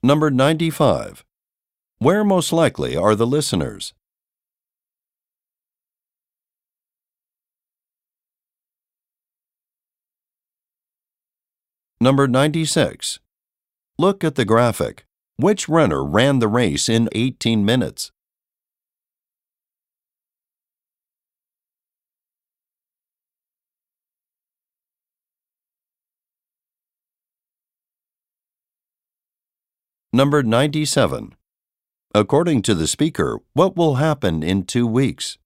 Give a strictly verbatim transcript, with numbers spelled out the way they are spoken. Number ninety-five. Where most likely are the listeners? Number ninety-six. Look at the graphic. Which runner ran the race in eighteen minutes? Number ninety-seven. According to the speaker, what will happen in two weeks?